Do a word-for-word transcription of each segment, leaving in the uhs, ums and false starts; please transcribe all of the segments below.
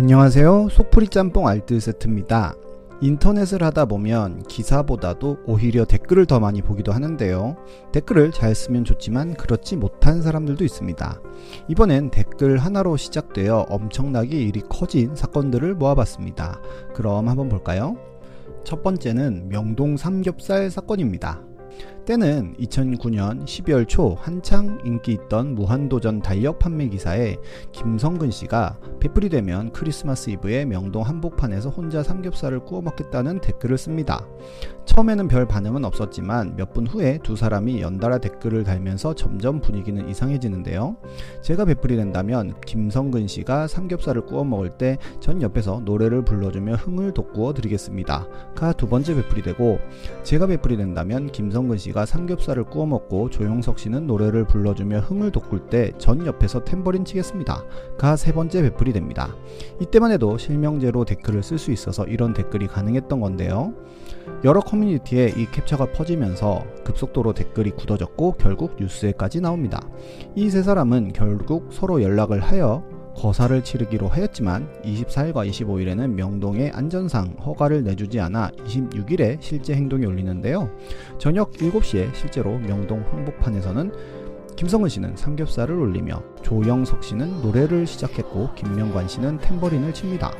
안녕하세요. 속풀이 짬뽕 알뜰 세트입니다. 인터넷을 하다 보면 기사보다도 오히려 댓글을 더 많이 보기도 하는데요. 댓글을 잘 쓰면 좋지만 그렇지 못한 사람들도 있습니다. 이번엔 댓글 하나로 시작되어 엄청나게 일이 커진 사건들을 모아봤습니다. 그럼 한번 볼까요? 첫 번째는 명동 삼겹살 사건입니다. 때는 이천구 년 십이월 초 한창 인기 있던 무한도전 달력 판매 기사에 김성근 씨가 배풀이 되면 크리스마스 이브에 명동 한복판에서 혼자 삼겹살을 구워 먹겠다는 댓글을 씁니다. 처음에는 별 반응은 없었지만 몇 분 후에 두 사람이 연달아 댓글을 달면서 점점 분위기는 이상해지는데요. 제가 배풀이 된다면 김성근 씨가 삼겹살을 구워 먹을 때 전 옆에서 노래를 불러주며 흥을 돋구어 드리겠습니다. 가 두 번째 배풀이 되고, 제가 배풀이 된다면 김성근 씨가 삼겹살을 구워 먹고 조용석 씨는 노래를 불러주며 흥을 돋굴 때 전 옆에서 탬버린 치겠습니다. 가 세 번째 배풀이 됩니다. 이때만 해도 실명제로 댓글을 쓸 수 있어서 이런 댓글이 가능했던 건데요. 여러 커뮤니티에 이 캡처가 퍼지면서 급속도로 댓글이 굳어졌고 결국 뉴스에까지 나옵니다. 이 세 사람은 결국 서로 연락을 하여 거사를 치르기로 하였지만 이십사 일과 이십오 일에는 명동에 안전상 허가를 내주지 않아 이십육 일에 실제 행동이 올리는데요. 저녁 일곱 시에 실제로 명동 한복판에서는 김성근 씨는 삼겹살을 올리며 조영석 씨는 노래를 시작했고 김명관 씨는 탬버린을 칩니다.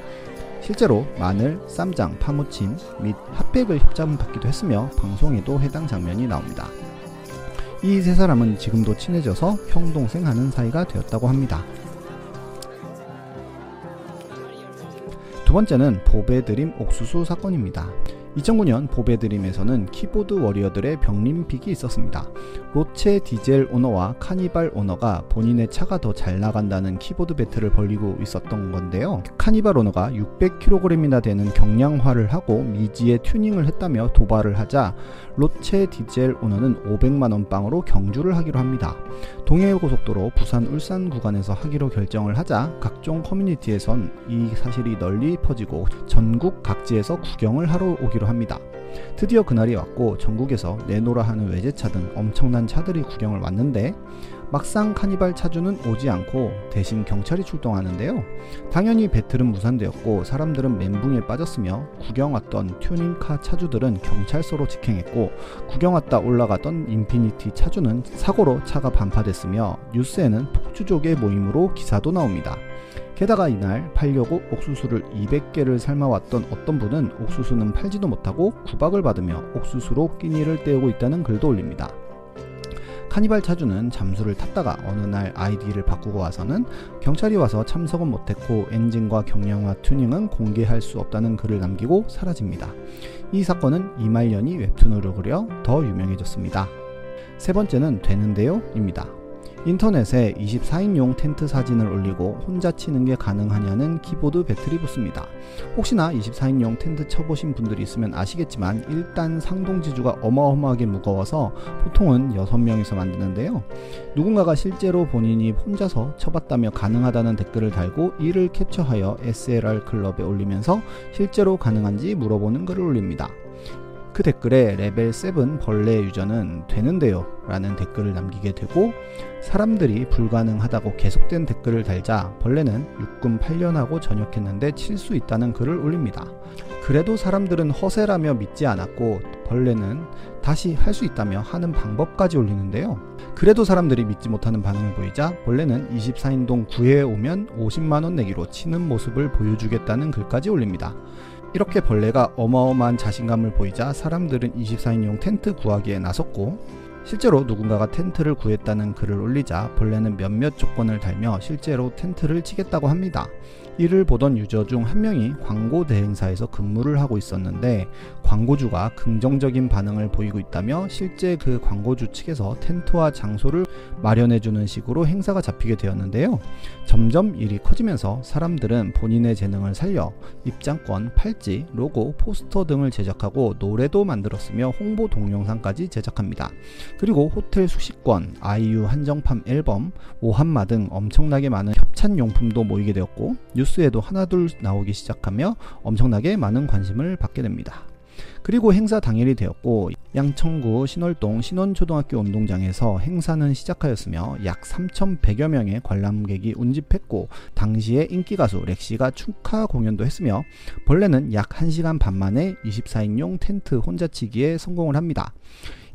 실제로 마늘, 쌈장, 파무침 및 핫팩을 협찬받기도 했으며 방송에도 해당 장면이 나옵니다. 이 세 사람은 지금도 친해져서 형동생 하는 사이가 되었다고 합니다. 두 번째는 보배드림 옥수수 사건입니다. 이천구 년 보배드림에서는 키보드 워리어들의 병림픽이 있었습니다. 로체 디젤 오너와 카니발 오너가 본인의 차가 더 잘 나간다는 키보드 배틀을 벌이고 있었던 건데요. 카니발 오너가 육백 킬로그램이나 되는 경량화를 하고 미지의 튜닝을 했다며 도발을 하자 로체 디젤 오너는 오백만 원 빵으로 경주를 하기로 합니다. 동해고속도로 부산 울산 구간에서 하기로 결정을 하자 각종 커뮤니티에선 이 사실이 널리 퍼지고 전국 각지에서 구경을 하러 오기로 합니다. 드디어 그날이 왔고 전국에서 내노라 하는 외제차 등 엄청난 차들이 구경을 왔는데 막상 카니발 차주는 오지 않고 대신 경찰이 출동하는데요. 당연히 배틀은 무산되었고 사람들은 멘붕에 빠졌으며 구경 왔던 튜닝카 차주들은 경찰서로 직행했고 구경 왔다 올라가던 인피니티 차주는 사고로 차가 반파됐으며 뉴스에는 폭주족의 모임으로 기사도 나옵니다. 게다가 이날 팔려고 옥수수를 이백 개를 삶아왔던 어떤 분은 옥수수는 팔지도 못하고 구박을 받으며 옥수수로 끼니를 때우고 있다는 글도 올립니다. 카니발 차주는 잠수를 탔다가 어느 날 아이디를 바꾸고 와서는 경찰이 와서 참석은 못했고 엔진과 경량화 튜닝은 공개할 수 없다는 글을 남기고 사라집니다. 이 사건은 이말년이 웹툰으로 그려 더 유명해졌습니다. 세 번째는 되는데요 입니다. 인터넷에 이십사 인용 텐트 사진을 올리고 혼자 치는 게 가능하냐는 키보드 배틀이 붙습니다. 혹시나 이십사 인용 텐트 쳐보신 분들이 있으면 아시겠지만 일단 상동지주가 어마어마하게 무거워서 보통은 여섯 명이서 만드는데요. 누군가가 실제로 본인이 혼자서 쳐봤다며 가능하다는 댓글을 달고 이를 캡처하여 에스엘알 클럽에 올리면서 실제로 가능한지 물어보는 글을 올립니다. 그 댓글에 레벨 칠 벌레 유저는 되는데요 라는 댓글을 남기게 되고 사람들이 불가능하다고 계속된 댓글을 달자 벌레는 육군 팔 년하고 전역했는데 칠 수 있다는 글을 올립니다. 그래도 사람들은 허세라며 믿지 않았고 벌레는 다시 할 수 있다며 하는 방법까지 올리는데요. 그래도 사람들이 믿지 못하는 반응을 보이자 벌레는 이십사 인동 구회에 오면 오십만 원 내기로 치는 모습을 보여주겠다는 글까지 올립니다. 이렇게 벌레가 어마어마한 자신감을 보이자 사람들은 이십사 인용 텐트 구하기에 나섰고 실제로 누군가가 텐트를 구했다는 글을 올리자 벌레는 몇몇 조건을 달며 실제로 텐트를 치겠다고 합니다. 이를 보던 유저 중 한 명이 광고 대행사에서 근무를 하고 있었는데 광고주가 긍정적인 반응을 보이고 있다며 실제 그 광고주 측에서 텐트와 장소를 마련해주는 식으로 행사가 잡히게 되었는데요. 점점 일이 커지면서 사람들은 본인의 재능을 살려 입장권, 팔찌, 로고, 포스터 등을 제작하고 노래도 만들었으며 홍보 동영상까지 제작합니다. 그리고 호텔 숙식권, 아이유 한정판 앨범, 오한마 등 엄청나게 많은 협찬용품도 모이게 되었고 뉴스에도 하나둘 나오기 시작하며 엄청나게 많은 관심을 받게 됩니다. 그리고 행사 당일이 되었고 양천구 신월동 신원초등학교 운동장에서 행사는 시작하였으며 약 삼천백여 명의 관람객이 운집했고 당시에 인기가수 렉시가 축하 공연도 했으며 벌레는 약 한 시간 반 만에 이십사 인용 텐트 혼자치기에 성공을 합니다.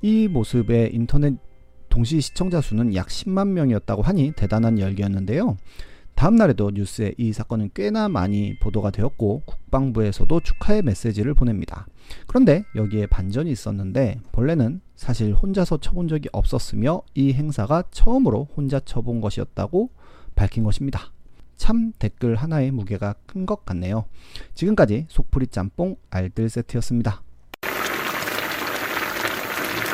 이 모습에 인터넷 동시 시청자 수는 약 십만 명이었다고 하니 대단한 열기였는데요. 다음날에도 뉴스에 이 사건은 꽤나 많이 보도가 되었고 국방부에서도 축하의 메시지를 보냅니다. 그런데 여기에 반전이 있었는데 벌레는 사실 혼자서 쳐본 적이 없었으며 이 행사가 처음으로 혼자 쳐본 것이었다고 밝힌 것입니다. 참 댓글 하나의 무게가 큰 것 같네요. 지금까지 속풀이 짬뽕 알뜰 세트였습니다.